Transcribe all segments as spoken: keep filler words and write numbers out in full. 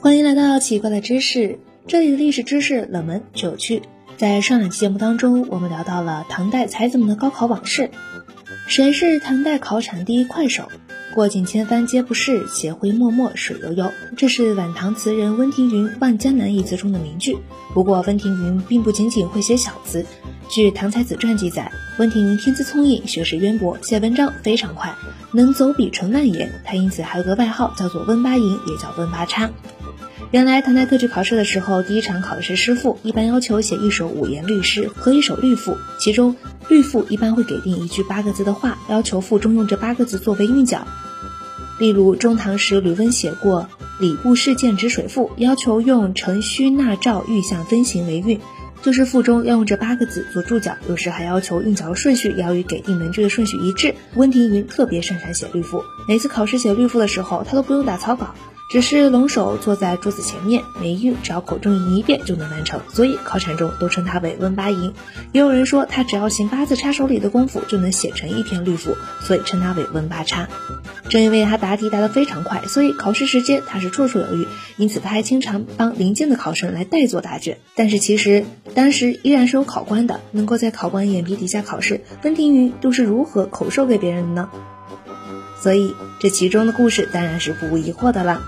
欢迎来到奇怪的知识，这里的历史知识冷门有趣。在上两期节目当中，我们聊到了唐代才子们的高考往事。谁是唐代考场第一快手？过尽千帆皆不是，且灰漠漠水悠悠。这是晚唐词人温庭筠《望江南》一词中的名句。不过温庭筠并不仅仅会写小词，据《唐才子传》记载，温庭筠天资聪颖，学识渊博，写文章非常快，能走笔成万言。他因此还有个外号叫做温八银，也叫温八叉。原来唐代科举考试的时候，第一场考的是诗赋，一般要求写一首五言律诗和一首律赋，其中律赋一般会给定一句八个字的话，要求赋中用这八个字作为韵脚。例如中唐时吕温写过礼部事件止水赋，要求用辰戌纳兆玉象分形为韵，就是赋中要用这八个字做注脚，有时还要求韵脚顺序要与给定门句的顺序一致。温庭筠特别擅长写律赋，每次考试写律赋的时候，他都不用打草稿，只是拢手坐在桌子前面，每一韵只要口中吟一遍就能完成，所以考场中都称他为温八吟。也有人说他只要行八字插手里的功夫就能写成一篇律赋，所以称他为温八叉。正因为他答题答得非常快，所以考试时间他是绰绰有余，因此他还经常帮临近的考生来代做答卷。但是其实当时依然是有考官的，能够在考官眼皮底下考试，温庭筠都是如何口授给别人的呢？所以这其中的故事当然是不无疑惑的了。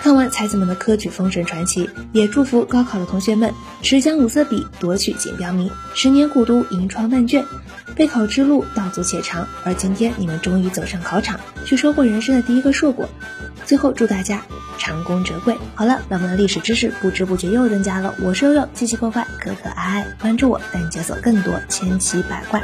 看完才子们的科举风神传奇，也祝福高考的同学们持将五色笔，夺取锦标名，十年苦读，银创万卷。备考之路道阻且长，而今天你们终于走上考场，去收获人生的第一个硕果。最后祝大家长功折桂。好了，咱们的历史知识不知不觉又增加了。我是悠悠，奇奇怪怪，可可爱爱，关注我，带你解锁更多千奇百怪。